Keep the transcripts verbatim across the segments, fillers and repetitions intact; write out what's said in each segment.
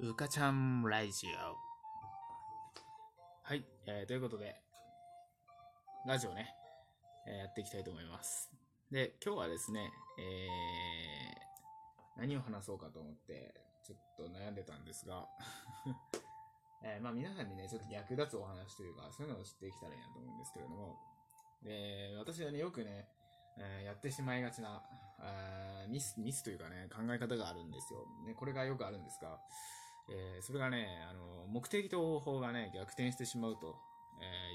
うかちゃんラジオ。はい、えー、ということでラジオね、えー、やっていきたいと思います。で、今日はですね、えー、何を話そうかと思ってちょっと悩んでたんですが、えー、まあ皆さんにねちょっと役立つお話というかそういうのを知っていきたらいいなと思うんですけれども、で私はねよくね、えー、やってしまいがちなあミス、ミスというかね、考え方があるんですよ。ね、これがよくあるんですが、えー、それがね、あの、目的と方法がね、逆転してしまうと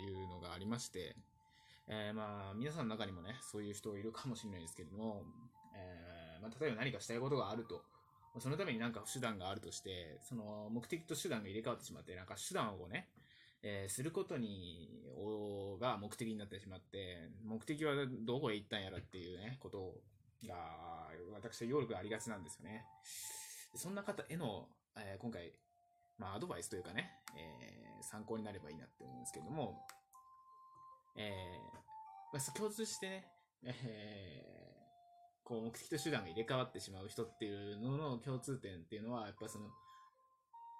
いうのがありまして、えー、まあ、皆さんの中にもね、そういう人いるかもしれないですけども、えー、まあ、例えば何かしたいことがあると、そのために何か手段があるとして、その目的と手段が入れ替わってしまって、なんか手段をね、えー、することにが目的になってしまって、目的はどこへ行ったんやらっていうね、ことを、が私は要力ありがちなんですよね。そんな方への、えー、今回、まあ、アドバイスというかね、えー、参考になればいいなって思うんですけれども、えーまあ、共通してね、えー、こう目的と手段が入れ替わってしまう人っていうのの共通点っていうのはやっぱその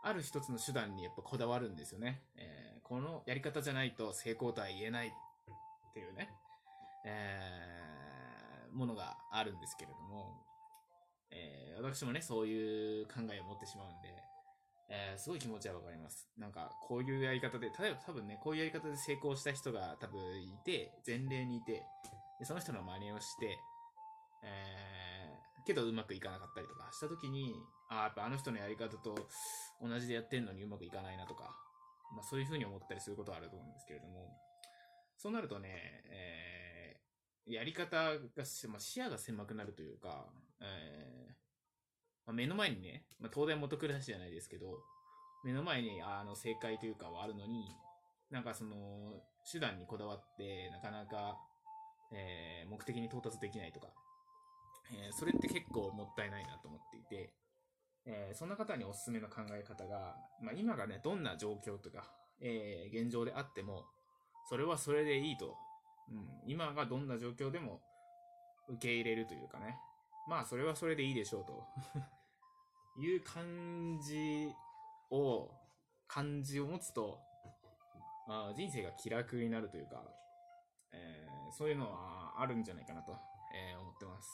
ある一つの手段にやっぱこだわるんですよね、えー、このやり方じゃないと成功とは言えないっていうね、えーものがあるんですけれども、えー、私もねそういう考えを持ってしまうんで、えー、すごい気持ちはわかります。なんかこういうやり方で例えば多分ねこういうやり方で成功した人が多分いて前例にいてでその人の真似をして、えー、けどうまくいかなかったりとかした時にあーやっぱあの人のやり方と同じでやってるのにうまくいかないなとか、まあ、そういう風に思ったりすることはあると思うんですけれども、そうなるとね、えーやり方が、まあ、視野が狭くなるというか、えーまあ、目の前にね、まあ、東大元暮らしじゃないですけど、目の前にあの正解というかはあるのに、なんかその手段にこだわってなかなか、えー、目的に到達できないとか、えー、それって結構もったいないなと思っていて、えー、そんな方におすすめの考え方が、まあ、今がね、どんな状況とか、えー、現状であっても、それはそれでいいと。うん、今がどんな状況でも受け入れるというかね、まあそれはそれでいいでしょうという感じを感じを持つと、あ、人生が気楽になるというか、えー、そういうのはあるんじゃないかなと、えー、思ってます、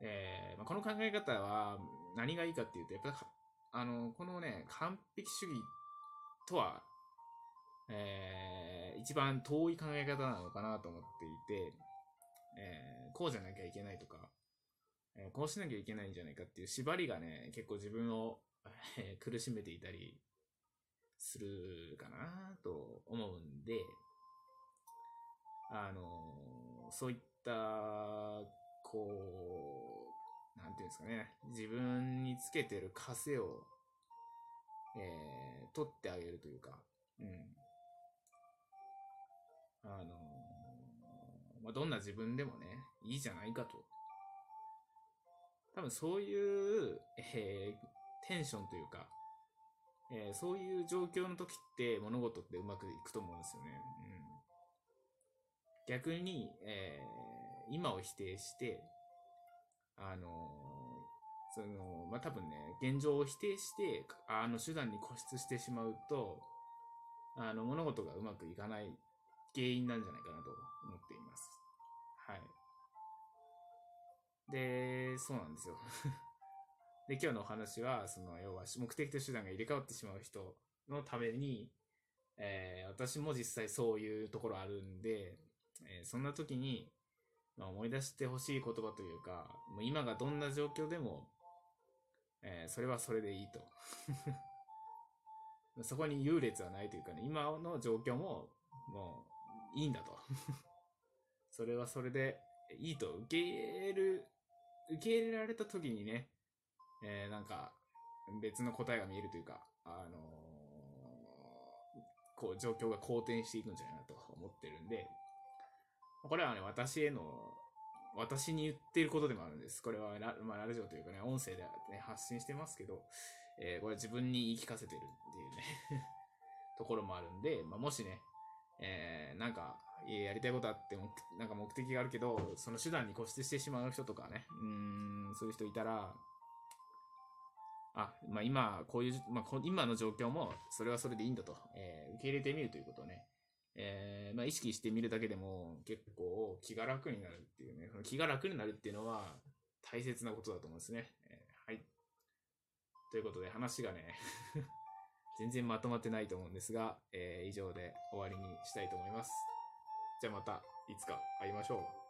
えーまあ、この考え方は何がいいかっていうとやっぱあのこのね完璧主義とはえー、一番遠い考え方なのかなと思っていて、えー、こうじゃなきゃいけないとか、えー、こうしなきゃいけないんじゃないかっていう縛りがね結構自分を苦しめていたりするかなと思うんで、あのー、そういったこうなんていうんですかね自分につけてる枷を、えー、取ってあげるというか、うんあのーまあ、どんな自分でもねいいじゃないかと、多分そういう、えー、テンションというか、えー、そういう状況の時って物事ってうまくいくと思うんですよね、うん、逆に、えー、今を否定してあのーそのまあ、多分ね現状を否定してあの手段に固執してしまうとあの物事がうまくいかない原因なんじゃないかなと思っています。はい。で、そうなんですよ。で、今日のお話は、その要は目的と手段が入れ替わってしまう人のために、えー、私も実際そういうところあるんで、えー、そんな時に、まあ、思い出してほしい言葉というか、もう今がどんな状況でも、えー、それはそれでいいと。そこに優劣はないというかね、今の状況ももういいんだとそれはそれでいいと受け入れる受け入れられた時にね、えー、なんか別の答えが見えるというか、あのー、こう状況が好転していくんじゃないかと思ってるんで、これはね私への私に言っていることでもあるんです。これはラ、まあ、ラジオというかね音声で、ね、発信してますけど、えー、これ自分に言い聞かせてるっていうねところもあるんで、まあ、もしね、えー、なんかやりたいことあってもなんか目的があるけどその手段に固執してしまう人とかね、うーんそういう人いたら、ああ、まあ、今、こういう、まあ、今の状況も、それはそれでいいんだと、えー、受け入れてみるということをね、えー、まあ、意識してみるだけでも、結構気が楽になるっていうね、気が楽になるっていうのは、大切なことだと思うんですね。えー、はい。ということで、話がね、全然まとまってないと思うんですが、えー、以上で終わりにしたいと思います。じゃあまた、いつか会いましょう。